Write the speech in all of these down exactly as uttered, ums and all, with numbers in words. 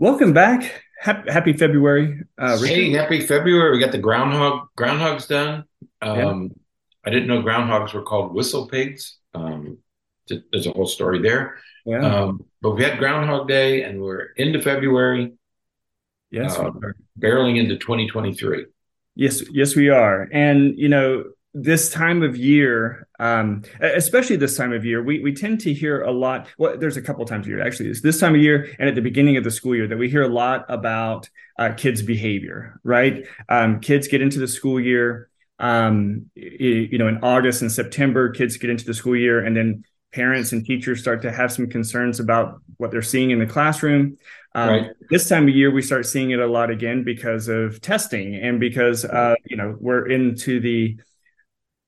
Welcome back. Happy, happy February. Uh, hey, happy February. We got the groundhog groundhogs done. Um, yeah. I didn't know groundhogs were called whistle pigs. Um, there's a whole story there. Yeah. Um, but we had Groundhog Day and we're into February. Yes. Uh, barreling into twenty twenty-three. Yes. Yes, we are. And, you know, this time of year, um, especially this time of year, we, we tend to hear a lot. Well, there's a couple of times a year, actually. It's this time of year and at the beginning of the school year that we hear a lot about uh, kids' behavior, right? Um, kids get into the school year, um, you know, in August and September, kids get into the school year, and then parents and teachers start to have some concerns about what they're seeing in the classroom. Um, right. This time of year, we start seeing it a lot again because of testing and because, uh, you know, we're into the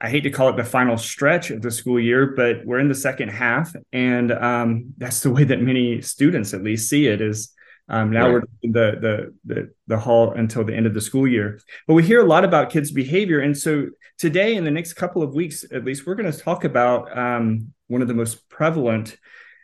I hate to call it the final stretch of the school year, but we're in the second half. And um, that's the way that many students at least see it is um, now right. we're in the, the the the hall until the end of the school year. But we hear a lot about kids' behavior. And so today, in the next couple of weeks, at least, we're going to talk about um, one of the most prevalent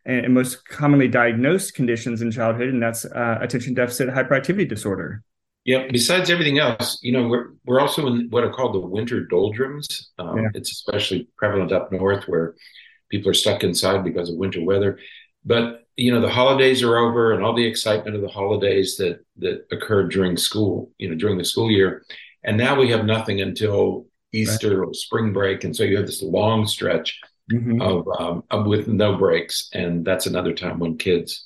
and most commonly diagnosed conditions in childhood, and that's uh, attention deficit hyperactivity disorder. Yeah. Besides everything else, you know, we're we're also in what are called the winter doldrums. Um, yeah. It's especially prevalent up north where people are stuck inside because of winter weather. But you know, the holidays are over, and all the excitement of the holidays that that occurred during school, you know, during the school year, and now we have nothing until Easter right. or spring break, and so you have this long stretch mm-hmm. of, um, of with no breaks, and that's another time when kids.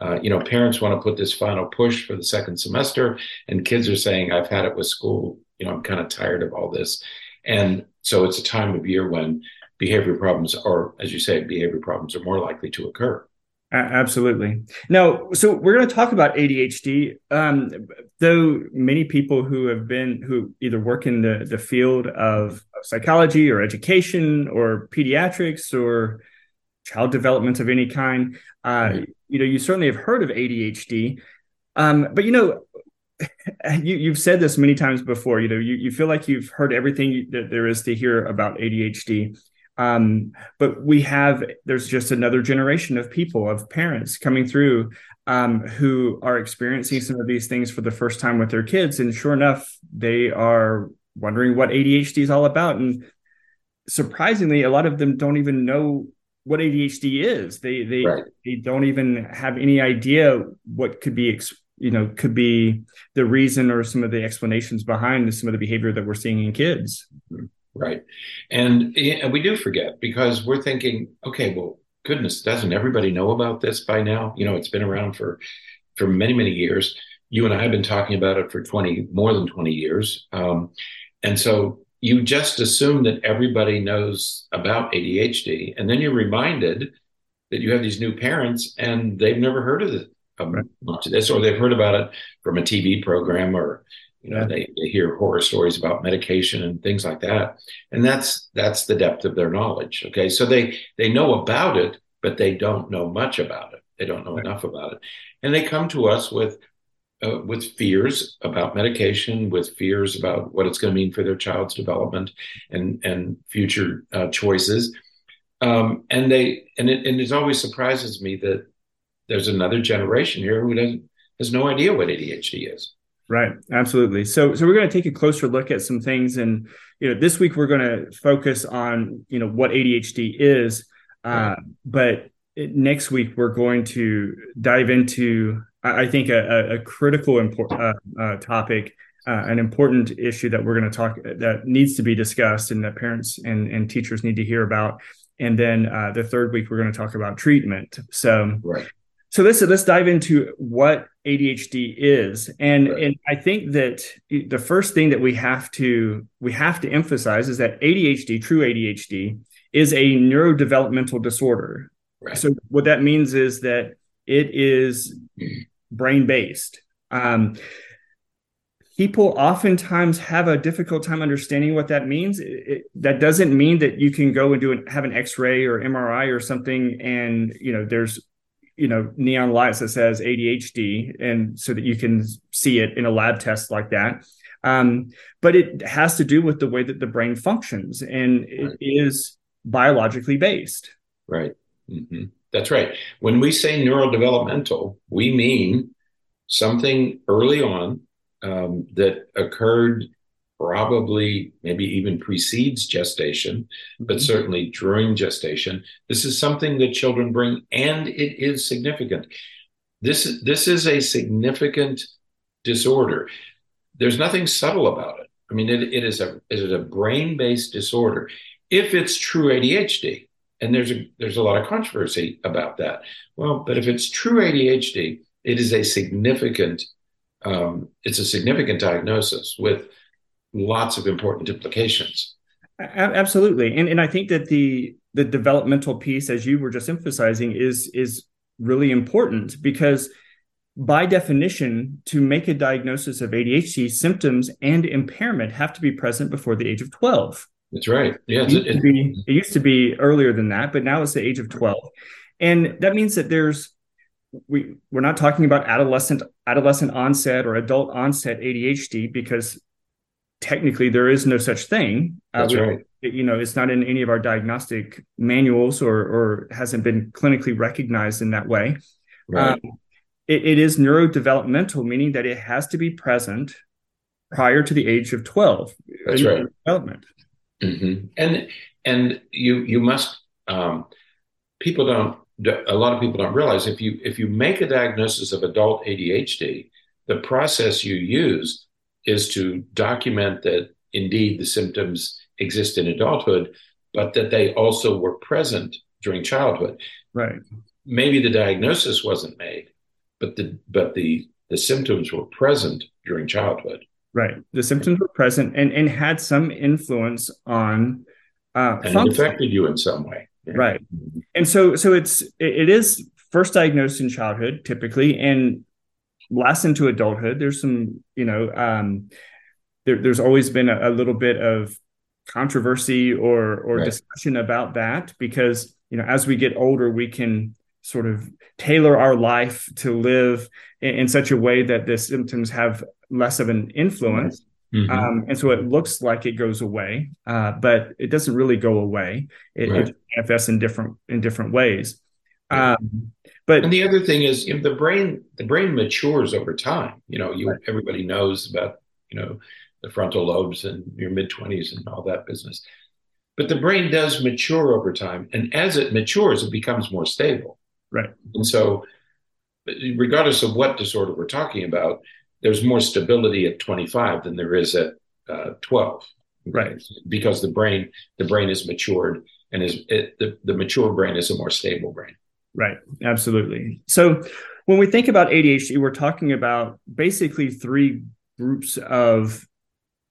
Uh, you know, parents want to put this final push for the second semester, and kids are saying, I've had it with school. You know, I'm kind of tired of all this. And so it's a time of year when behavior problems are, as you say, behavior problems are more likely to occur. Absolutely. Now, so we're going to talk about A D H D, um, though many people who have been, who either work in the, the field of psychology or education or pediatrics or child development of any kind, uh, right. you know, you certainly have heard of A D H D, um, but, you know, you, you've said this many times before, you know, you, you feel like you've heard everything you, that there is to hear about A D H D. Um, but we have, there's just another generation of people, of parents coming through um, who are experiencing some of these things for the first time with their kids. And sure enough, they are wondering what A D H D is all about. And surprisingly, a lot of them don't even know what A D H D is. They they, right. they don't even have any idea what could be, you know, could be the reason or some of the explanations behind some of the behavior that we're seeing in kids. Right. And, and we do forget because we're thinking, okay, well, goodness, doesn't everybody know about this by now? You know, it's been around for, for many, many years. You and I have been talking about it for twenty, more than twenty years. Um, and so you just assume that everybody knows about A D H D, and then you're reminded that you have these new parents and they've never heard of, the, of much of this, or they've heard about it from a T V program, or you know, they, they hear horror stories about medication and things like that. And that's that's the depth of their knowledge. Okay, so they they know about it, but they don't know much about it. They don't know right. enough about it, and they come to us with. Uh, with fears about medication, with fears about what it's going to mean for their child's development and and future uh, choices, um, and they and it and it always surprises me that there's another generation here who doesn't has no idea what A D H D is. Right, absolutely. So so we're going to take a closer look at some things, and you know this week we're going to focus on you know what A D H D is, uh, right. but next week we're going to dive into. I think a, a critical import, uh, uh, topic, uh, an important issue that we're going to talk that needs to be discussed and that parents and, and teachers need to hear about. And then uh, the third week, we're going to talk about treatment. So right. so let's, let's dive into what A D H D is. And, right. and I think that the first thing that we have to we have to emphasize is that A D H D, true A D H D, is a neurodevelopmental disorder. Right. So what that means is that it is brain-based. Um, people oftentimes have a difficult time understanding what that means. It, it, that doesn't mean that you can go and do an, have an X-ray or M R I or something, and you know there's you know neon lights that says A D H D, and so that you can see it in a lab test like that. Um, but it has to do with the way that the brain functions, and right. it is biologically based. Right. Mm-hmm. That's right. When we say neurodevelopmental, we mean something early on um, that occurred probably maybe even precedes gestation, mm-hmm. but certainly during gestation. This is something that children bring, and it is significant. This, this is a significant disorder. There's nothing subtle about it. I mean, it, it is a it is a brain-based disorder. If it's true A D H D, and there's a, there's a lot of controversy about that. Well, but if it's true A D H D, it is a significant um, it's a significant diagnosis with lots of important implications. Absolutely, and and I think that the the developmental piece, as you were just emphasizing, is is really important, because by definition, to make a diagnosis of A D H D, symptoms and impairment have to be present before the age of twelve. That's right. Yeah, it, used it, it, be, it used to be earlier than that, but now it's the age of twelve. And that means that there's we we're not talking about adolescent adolescent onset or adult onset A D H D, because technically there is no such thing. That's uh, we, right. You know, it's not in any of our diagnostic manuals, or or hasn't been clinically recognized in that way. Right. Um, It, it is neurodevelopmental, meaning that it has to be present prior to the age of twelve. That's right. Development. Mm-hmm. And and you you must um, people don't a lot of people don't realize if you if you make a diagnosis of adult A D H D, the process you use is to document that indeed the symptoms exist in adulthood, but that they also were present during childhood. Right. Maybe the diagnosis wasn't made, but the but the the symptoms were present during childhood. Right, the symptoms were present and, and had some influence on uh, and function. It affected you in some way. Yeah. Right, and so so it's it is first diagnosed in childhood typically, and lasts into adulthood. There's some you know um, there, there's always been a, a little bit of controversy or or right. discussion about that, because you know as we get older we can sort of tailor our life to live in, in such a way that the symptoms have less of an influence. Mm-hmm. Um, and so it looks like it goes away, uh, but it doesn't really go away. It, right. it manifests in different, in different ways. Um, but and the other thing is if the brain, the brain matures over time, you know, you, right. everybody knows about, you know, the frontal lobes and your mid twenties and all that business, but the brain does mature over time. And as it matures, it becomes more stable. Right. And so regardless of what disorder we're talking about, there's more stability at twenty-five than there is at uh, twelve. Right. Because the brain, the brain is matured and is it, the, the mature brain is a more stable brain. Right. Absolutely. So when we think about A D H D, we're talking about basically three groups of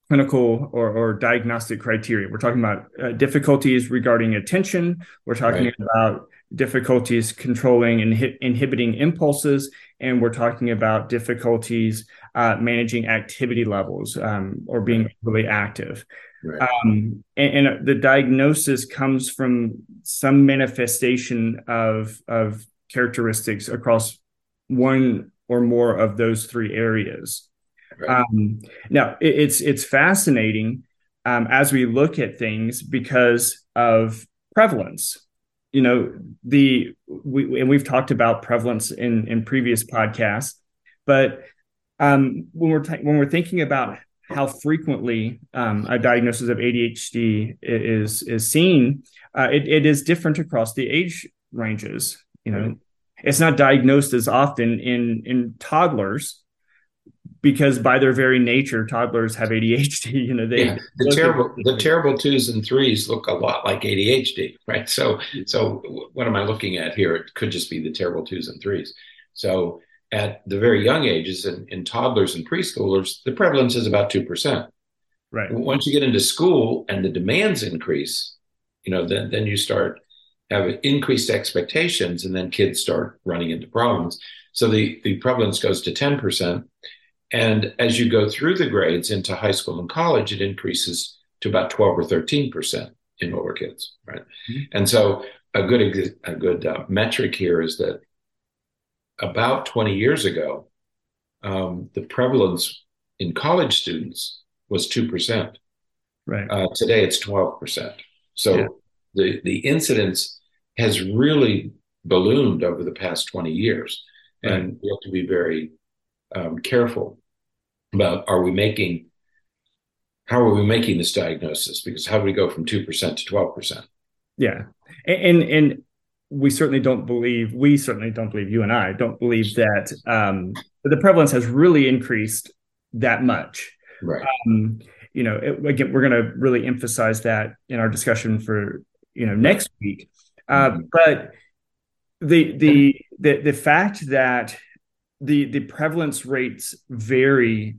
clinical or, or diagnostic criteria. We're talking about uh, difficulties regarding attention. We're talking right. about difficulties controlling and inhi- inhibiting impulses, and we're talking about difficulties uh, managing activity levels um, or being overly active. Right. Um, and, and the diagnosis comes from some manifestation of of characteristics across one or more of those three areas. Right. Um, now, it, it's it's fascinating um, as we look at things because of prevalence. You know, the we, and we've talked about prevalence in, in previous podcasts, but um, when we're ta- when we're thinking about how frequently um, a diagnosis of A D H D is is seen, uh, it, it is different across the age ranges. You know, right. It's not diagnosed as often in in toddlers, because by their very nature, toddlers have A D H D. You know, they yeah. the terrible at- the terrible twos and threes look a lot like A D H D, right? So, so what am I looking at here? It could just be the terrible twos and threes. So, at the very young ages, in, in toddlers and preschoolers, the prevalence is about two percent. Right. Once you get into school and the demands increase, you know, then then you start have increased expectations, and then kids start running into problems. So the the prevalence goes to ten percent. And as you go through the grades into high school and college, it increases to about twelve or thirteen percent in older kids, right? Mm-hmm. And so a good a good uh, metric here is that about twenty years ago, um, the prevalence in college students was two percent. Right. Uh, today it's twelve percent. So yeah. the, the incidence has really ballooned over the past twenty years. Right. And we have to be very um, careful about are we making, how are we making this diagnosis? Because how do we go from two percent to twelve percent? Yeah. And, and, and we certainly don't believe, we certainly don't believe, you and I don't believe that um, the prevalence has really increased that much. Right. Um, you know, it, again, we're going to really emphasize that in our discussion for, you know, next week. Uh, mm-hmm. But the, the, the, the fact that the, the prevalence rates vary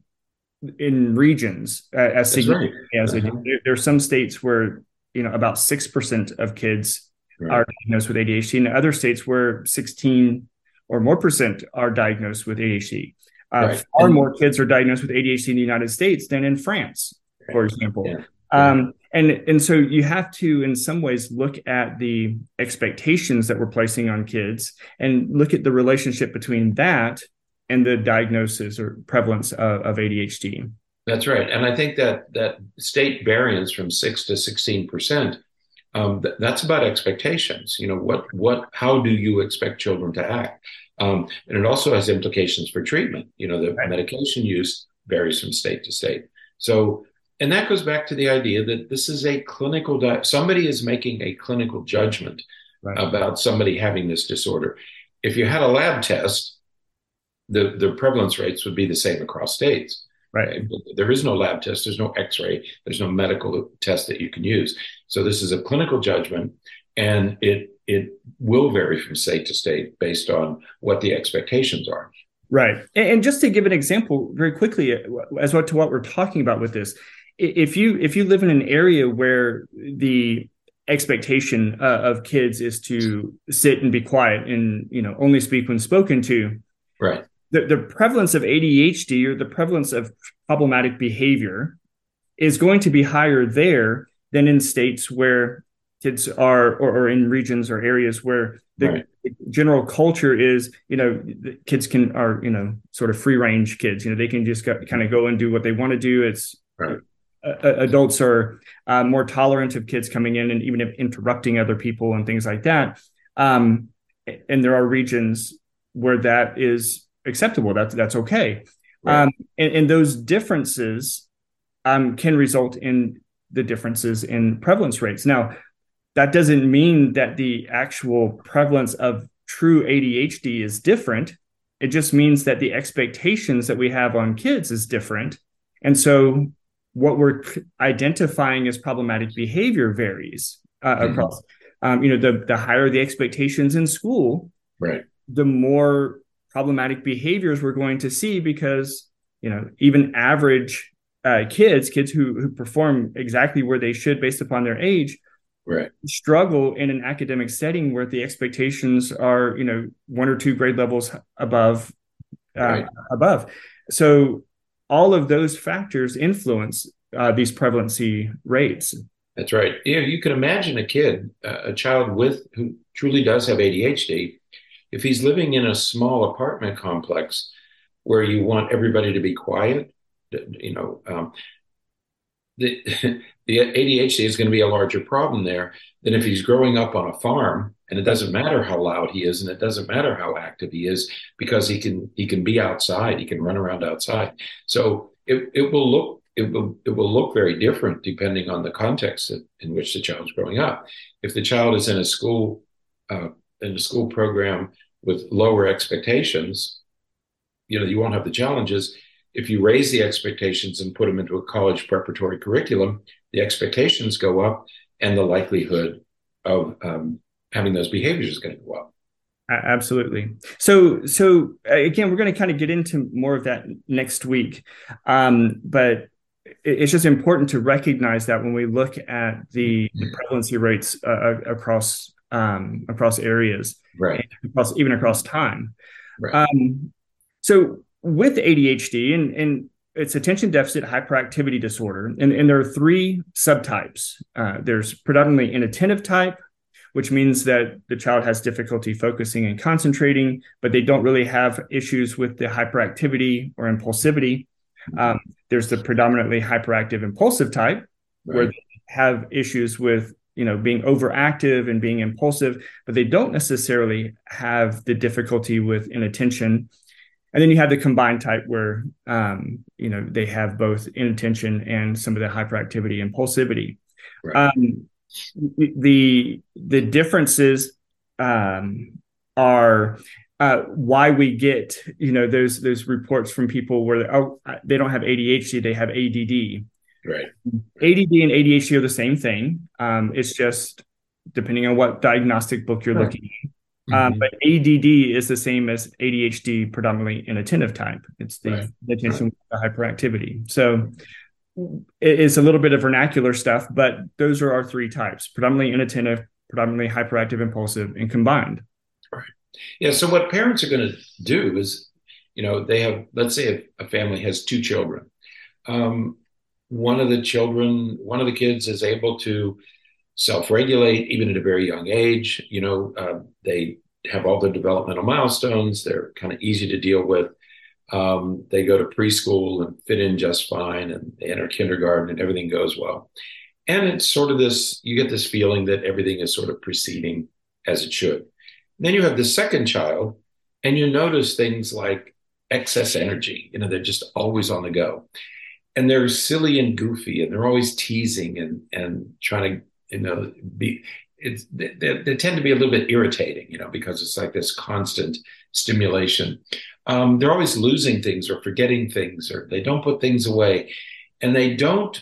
in regions uh, as significantly right. as uh-huh. they do. There are some states where, you know, about six percent of kids right. are diagnosed with A D H D, and other states where sixteen or more percent are diagnosed with A D H D. Uh, right. Far and, more kids are diagnosed with A D H D in the United States than in France, right. for example. Yeah. Um, and, and so you have to, in some ways, look at the expectations that we're placing on kids and look at the relationship between that and the diagnosis or prevalence of, of A D H D. That's right. And I think that that state variance from six to sixteen percent, um, th- that's about expectations. You know, what, what, how do you expect children to act? Um, and it also has implications for treatment. You know, the right. medication use varies from state to state. So, and that goes back to the idea that this is a clinical, di- somebody is making a clinical judgment right. about somebody having this disorder. If you had a lab test, the, the prevalence rates would be the same across states. Right. Right. There is no lab test. There's no x-ray. There's no medical test that you can use. So this is a clinical judgment, and it it will vary from state to state based on what the expectations are. Right. And just to give an example very quickly as to what we're talking about with this, if you if you live in an area where the expectation uh, of kids is to sit and be quiet and, you know, only speak when spoken to, right. The, the prevalence of A D H D or the prevalence of problematic behavior is going to be higher there than in states where kids are, or, or in regions or areas where the right. general culture is, you know, the kids can are, you know, sort of free range kids, you know, they can just go, kind of go and do what they want to do. It's right. uh, adults are uh, more tolerant of kids coming in and even interrupting other people and things like that. Um, and there are regions where that is acceptable. That's, that's okay. Right. Um, and, and those differences um, can result in the differences in prevalence rates. Now, that doesn't mean that the actual prevalence of true A D H D is different. It just means that the expectations that we have on kids is different. And so what we're identifying as problematic behavior varies uh, mm-hmm. across, um, you know, the, the higher the expectations in school, right. the more problematic behaviors we're going to see because, you know, even average uh, kids, kids who, who perform exactly where they should based upon their age, right. struggle in an academic setting where the expectations are, you know, one or two grade levels above. Uh, right. above. So all of those factors influence uh, these prevalency rates. That's right. You know, you can imagine a kid, uh, a child with who truly does have A D H D, if he's living in a small apartment complex where you want everybody to be quiet, you know, um, the, the A D H D is going to be a larger problem there than if he's growing up on a farm, and it doesn't matter how loud he is and it doesn't matter how active he is because he can he can be outside, he can run around outside. So it, it will look it will it will look very different depending on the context in which the child's growing up. If the child is in a school uh, in a school program with lower expectations, you know, you won't have the challenges. If you raise the expectations and put them into a college preparatory curriculum, the expectations go up and the likelihood of um, having those behaviors is going to go up. Absolutely. So, so again, we're going to kind of get into more of that next week. Um, but it's just important to recognize that when we look at the, the prevalency rates uh, across Um, across areas, right? Across, even across time. Right. Um, so with A D H D and, and it's attention deficit hyperactivity disorder, and, and there are three subtypes. Uh, there's predominantly inattentive type, which means that the child has difficulty focusing and concentrating, but they don't really have issues with the hyperactivity or impulsivity. Um, there's the predominantly hyperactive impulsive type, right. where they have issues with, you know, being overactive and being impulsive, but they don't necessarily have the difficulty with inattention. And then you have the combined type where, um, you know, they have both inattention and some of the hyperactivity impulsivity. Right. Um, the, the differences um, are uh, why we get, you know, those, those reports from people where, oh, they don't have A D H D, they have A D D. Right. A D D and A D H D are the same thing. Um, it's just depending on what diagnostic book you're right. looking at. Um, mm-hmm. But A D D is the same as A D H D, predominantly inattentive type. It's the right. attention right. with the hyperactivity. So it, it's a little bit of vernacular stuff, but those are our three types: predominantly inattentive, predominantly hyperactive, impulsive, and combined. Right. Yeah. So what parents are going to do is, you know, they have, let's say a, a family has two children. Um, one of the children, one of the kids is able to self-regulate, even at a very young age. You know, uh, they have all their developmental milestones. They're kind of easy to deal with. Um, they go to preschool and fit in just fine, and they enter kindergarten and everything goes well. And it's sort of this, you get this feeling that everything is sort of proceeding as it should. And then you have the second child, and you notice things like excess energy. You know, they're just always on the go. And they're silly and goofy, and they're always teasing and, and trying to, you know, be, it's, they, they tend to be a little bit irritating, you know, because it's like this constant stimulation. Um, they're always losing things or forgetting things, or they don't put things away, and they don't,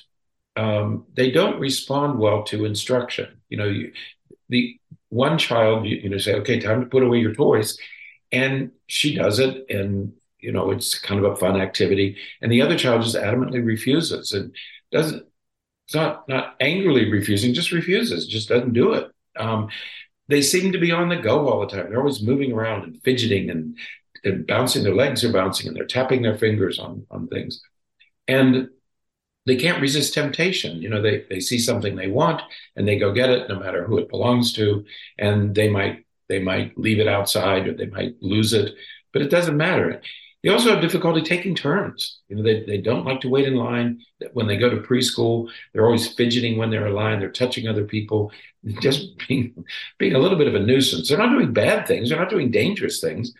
um, they don't respond well to instruction. You know, you, the one child, you, you know, say, okay, time to put away your toys. And she does it. And, you know, it's kind of a fun activity. And the other child just adamantly refuses and doesn't. It's not, not angrily refusing, just refuses, just doesn't do it. Um, they seem to be on the go all the time. They're always moving around and fidgeting and, and bouncing. Their legs are bouncing and they're tapping their fingers on, on things. And they can't resist temptation. You know, they, they see something they want and they go get it no matter who it belongs to. And they might, they might leave it outside, or they might lose it, but it doesn't matter. They also have difficulty taking turns. You know, they, they don't like to wait in line. When they go to preschool, they're always fidgeting when they're in line. They're touching other people, just being, being a little bit of a nuisance. They're not doing bad things. They're not doing dangerous things,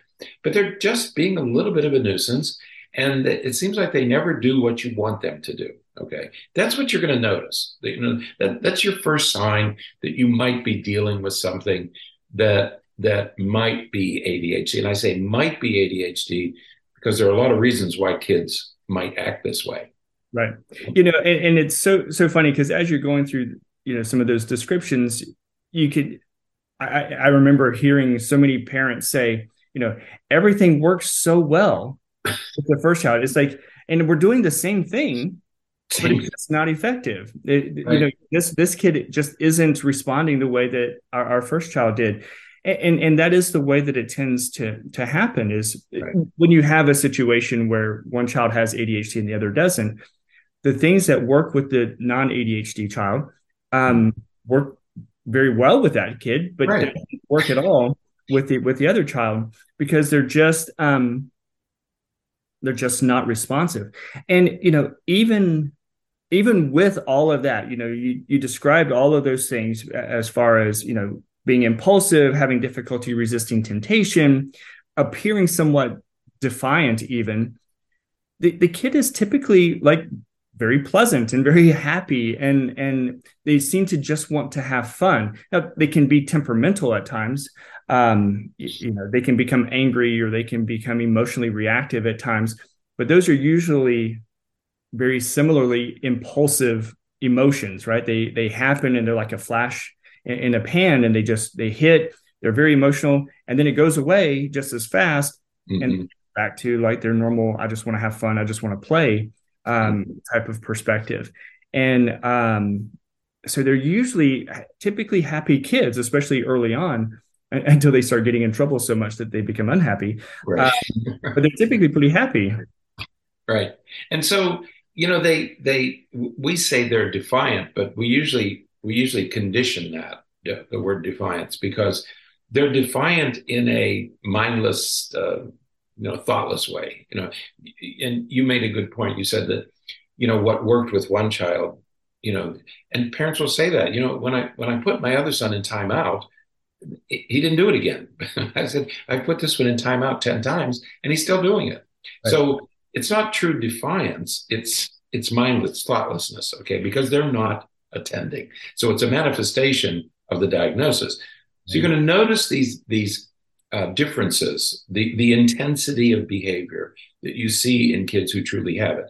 but they're just being a little bit of a nuisance. And it seems like they never do what you want them to do. Okay, that's what you're going to notice. You know, that, that's your first sign that you might be dealing with something that that might be A D H D. And I say might be A D H D, because there are a lot of reasons why kids might act this way. Right. You know, and, and it's so, so funny because as you're going through, you know, some of those descriptions, you could, I, I remember hearing so many parents say, you know, everything works so well with the first child. It's like, and we're doing the same thing, but it's just not effective. It, right. You know, this, this kid just isn't responding the way that our, our first child did. And and that is the way that it tends to to happen is right. when you have a situation where one child has A D H D and the other doesn't, the things that work with the non-A D H D child um, work very well with that kid, but right. they don't work at all with the with the other child because they're just um, they're just not responsive. And you know, even even with all of that, you know, you you described all of those things as far as, you know, being impulsive, having difficulty resisting temptation, appearing somewhat defiant even, the, the kid is typically like very pleasant and very happy, and, and they seem to just want to have fun. Now, they can be temperamental at times. Um, you know, they can become angry or they can become emotionally reactive at times, but those are usually very similarly impulsive emotions, right? They, they happen and they're like a flash in a pan, and they just, they hit, they're very emotional, and then it goes away just as fast mm-hmm. and back to like their normal, I just want to have fun, I just want to play um, type of perspective. And um, so they're usually typically happy kids, especially early on, until they start getting in trouble so much that they become unhappy. Right. Uh, but they're typically pretty happy. Right. And so, you know, they, they, we say they're defiant, but we usually, We usually condition that, the word defiance, because they're defiant in a mindless, uh, you know, thoughtless way. You know, and you made a good point. You said that, you know, what worked with one child, you know, and parents will say that, you know, when I when I put my other son in timeout, he didn't do it again. I said, I've put this one in timeout ten times and he's still doing it. Right. So it's not true defiance. It's, it's mindless thoughtlessness. Okay. Because they're not attending. So it's a manifestation of the diagnosis. So you're going to notice these, these uh, differences, the, the intensity of behavior that you see in kids who truly have it.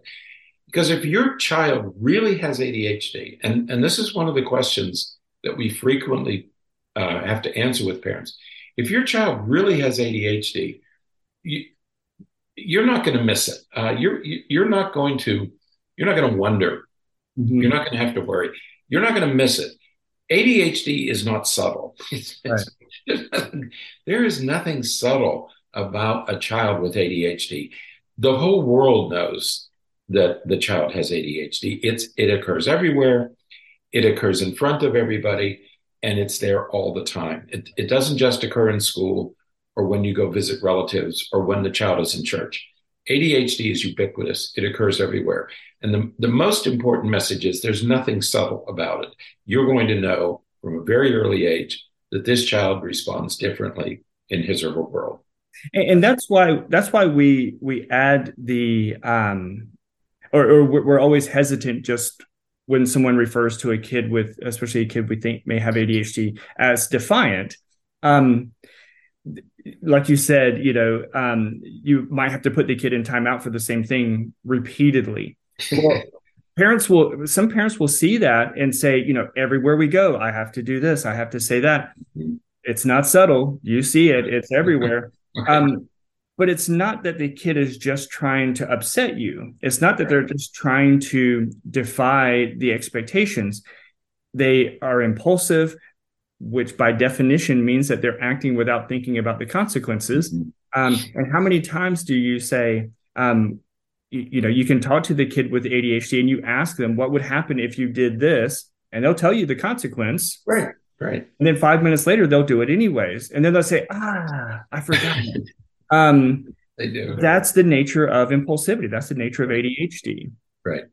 Because if your child really has A D H D, and, and this is one of the questions that we frequently uh, have to answer with parents. If your child really has A D H D, you, you're not going to miss it. Uh, you're, you're not going to, you're not going to wonder. Mm-hmm. You're not going to have to worry. You're not going to miss it. A D H D is not subtle. It's, right. it's, nothing, there is nothing subtle about a child with A D H D. The whole world knows that the child has A D H D. It's, it occurs everywhere. It occurs in front of everybody, and it's there all the time. It, it doesn't just occur in school or when you go visit relatives or when the child is in church. A D H D is ubiquitous. It occurs everywhere. And the, the most important message is there's nothing subtle about it. You're going to know from a very early age that this child responds differently in his or her world. And, and that's why that's why we we add the, um, or, or we're always hesitant just when someone refers to a kid with, especially a kid we think may have A D H D, as defiant. Um, like you said, you know, um, you might have to put the kid in timeout for the same thing repeatedly. Well, parents will, some parents will see that and say, you know, everywhere we go, I have to do this. I have to say that. It's not subtle. You see it. It's everywhere. Um, but it's not that the kid is just trying to upset you. It's not that they're just trying to defy the expectations. They are impulsive, which by definition means that they're acting without thinking about the consequences. Um, and how many times do you say, um, you, you know, you can talk to the kid with A D H D and you ask them, what would happen if you did this? And they'll tell you the consequence. Right, right. And then five minutes later, they'll do it anyways. And then they'll say, ah, I forgot. um, they do. That's the nature of impulsivity. That's the nature of A D H D. Right.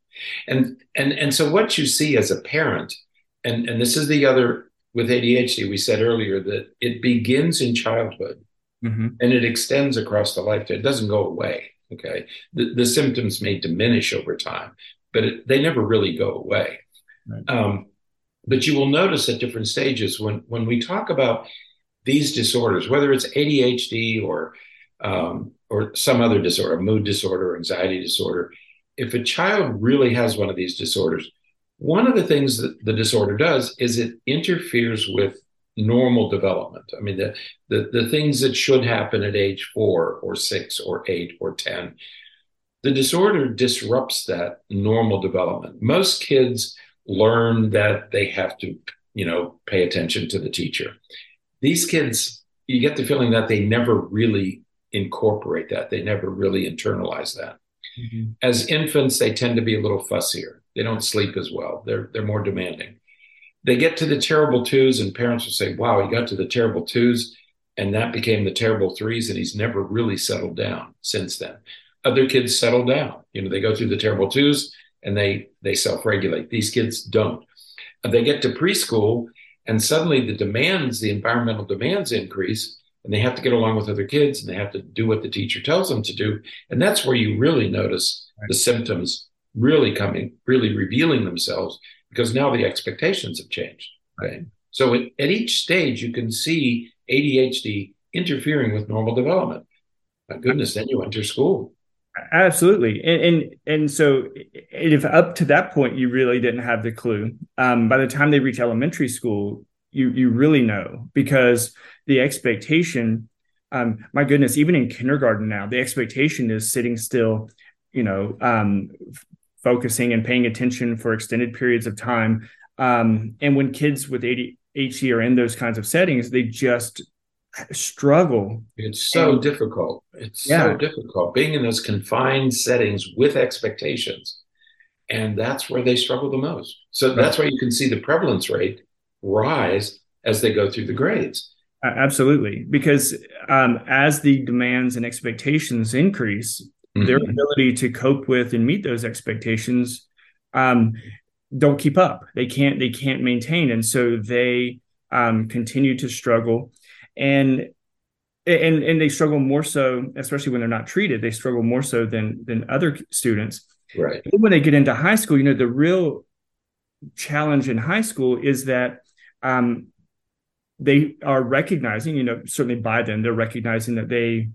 And, and, and so what you see as a parent, and, and this is the other, with A D H D, we said earlier that it begins in childhood, mm-hmm. and it extends across the lifetime. It doesn't go away, okay? The, the symptoms may diminish over time, but it, they never really go away. Right. Um, but you will notice at different stages, when, when we talk about these disorders, whether it's A D H D or, um, or some other disorder, mood disorder, anxiety disorder, if a child really has one of these disorders, one of the things that the disorder does is it interferes with normal development. I mean, the, the, the things that should happen at age four or six or eight or ten, the disorder disrupts that normal development. Most kids learn that they have to, you know, pay attention to the teacher. These kids, you get the feeling that they never really incorporate that. They never really internalize that. Mm-hmm. As infants, they tend to be a little fussier. They don't sleep as well. They're they're more demanding. They get to the terrible twos, and parents will say, wow, he got to the terrible twos, and that became the terrible threes, and he's never really settled down since then. Other kids settle down. You know, they go through the terrible twos, and they, they self-regulate. These kids don't. They get to preschool, and suddenly the demands, the environmental demands increase, and they have to get along with other kids, and they have to do what the teacher tells them to do. And that's where you really notice the symptoms really coming, really revealing themselves, because now the expectations have changed. Right? So at, at each stage, you can see A D H D interfering with normal development. My goodness, then you enter school. Absolutely. And and, and so if up to that point, you really didn't have the clue, um, by the time they reach elementary school, you you really know, because the expectation, um, my goodness, even in kindergarten now, the expectation is sitting still, you know, um, f- focusing and paying attention for extended periods of time. Um, and when kids with A D H D are in those kinds of settings, they just struggle. It's so and, difficult. It's yeah. so difficult being in those confined settings with expectations. And that's where they struggle the most. So right. that's why you can see the prevalence rate rise as they go through the grades. Absolutely. Because um, as the demands and expectations increase, mm-hmm. their ability to cope with and meet those expectations um, don't keep up. They can't, they can't maintain. And so they um, continue to struggle. And And and they struggle more so, especially when they're not treated. They struggle more so than than other students. Right. And when they get into high school, you know, the real challenge in high school is that um, they are recognizing, you know, certainly by then, they're recognizing that they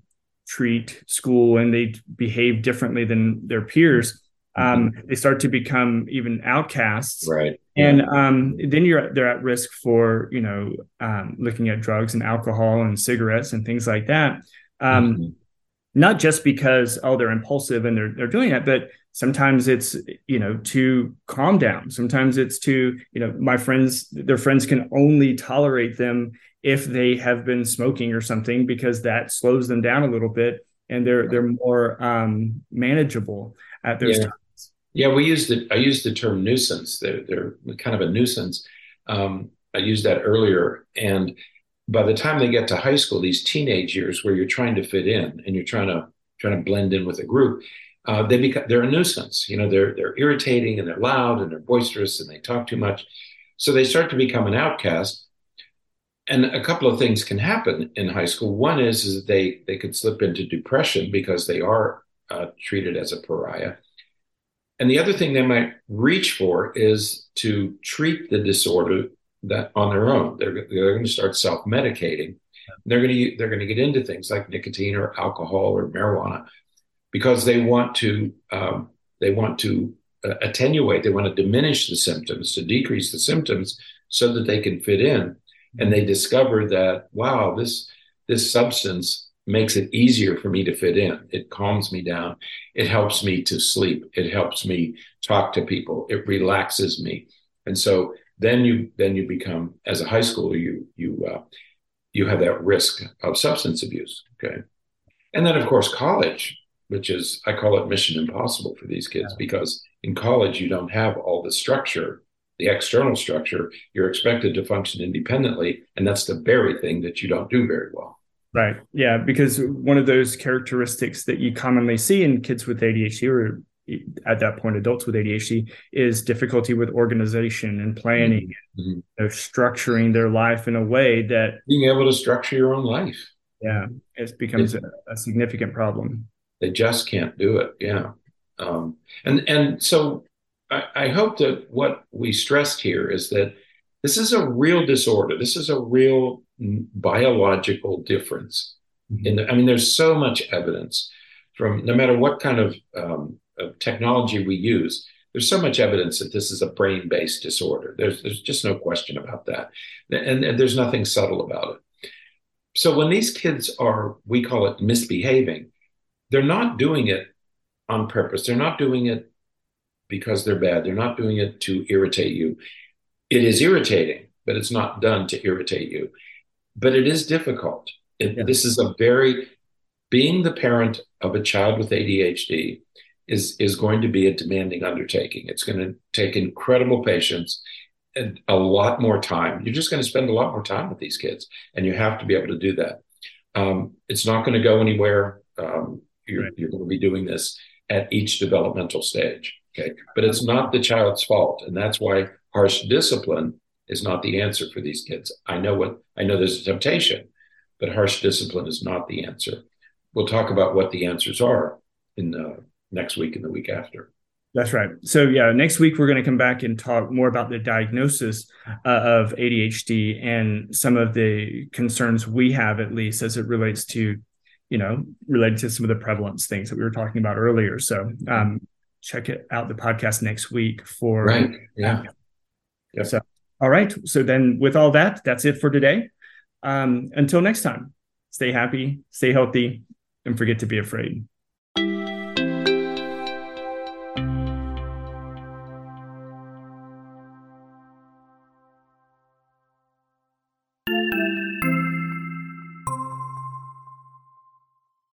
treat school and they behave differently than their peers. Um, mm-hmm. They start to become even outcasts. Right. And um, then you're they're at risk for, you know, um, looking at drugs and alcohol and cigarettes and things like that. Um, mm-hmm. Not just because, oh, they're impulsive and they're they're doing that, but sometimes it's, you know, to calm down. Sometimes it's to, you know, my friends, their friends can only tolerate them if they have been smoking or something, because that slows them down a little bit and they're they're more um, manageable at those yeah. times. Yeah, we use the I used the term nuisance. They're, they're kind of a nuisance. Um, I used that earlier. And by the time they get to high school, these teenage years where you're trying to fit in and you're trying to trying to blend in with a group, uh, they become they're a nuisance. You know, they're they're irritating and they're loud and they're boisterous and they talk too much. So they start to become an outcast. And a couple of things can happen in high school. One is, is that they they could slip into depression because they are uh, treated as a pariah. And the other thing they might reach for is to treat the disorder that on their own. They're, they're going to start self-medicating. They're going to they're going to get into things like nicotine or alcohol or marijuana because they want to um, they want to uh, attenuate. They want to diminish the symptoms, to decrease the symptoms so that they can fit in. And they discover that, wow, this this substance makes it easier for me to fit in. It calms me down. It helps me to sleep. It helps me talk to people. It relaxes me. And so then you then you become, as a high schooler, you you uh, you have that risk of substance abuse. Okay, and then of course college, which is I call it mission impossible for these kids, yeah. because in college you don't have all the structure, the external structure. You're expected to function independently, and that's the very thing that you don't do very well. Right. Yeah. Because one of those characteristics that you commonly see in kids with A D H D, or at that point, adults with A D H D, is difficulty with organization and planning, mm-hmm. and, you know, structuring their life in a way that being able to structure your own life. Yeah. It becomes it, a, a significant problem. They just can't do it. Yeah. Um, and, and so I, I hope that what we stressed here is that this is a real disorder. This is a real biological difference. Mm-hmm. In the, I mean, there's so much evidence from no matter what kind of, um, of technology we use, there's so much evidence that this is a brain-based disorder. There's there's just no question about that. And, and there's nothing subtle about it. So when these kids are, we call it misbehaving, they're not doing it on purpose. They're not doing it because they're bad. They're not doing it to irritate you. It is irritating, but it's not done to irritate you. But it is difficult. It, yeah. This is a very, being the parent of a child with A D H D is, is going to be a demanding undertaking. It's going to take incredible patience and a lot more time. You're just going to spend a lot more time with these kids, and you have to be able to do that. Um, it's not going to go anywhere. Um, you're, right. you're going to be doing this at each developmental stage. Okay, but it's not the child's fault, and that's why harsh discipline is not the answer for these kids. I know what I know. There's a temptation, but harsh discipline is not the answer. We'll talk about what the answers are in the next week and the week after. That's right. So yeah, next week we're going to come back and talk more about the diagnosis uh, of A D H D and some of the concerns we have, at least as it relates to, you know, related to some of the prevalence things that we were talking about earlier. So um, check it out, the podcast next week for right. Yeah. Yeah. So. All right. So then with all that, that's it for today. Um, until next time, stay happy, stay healthy, and forget to be afraid.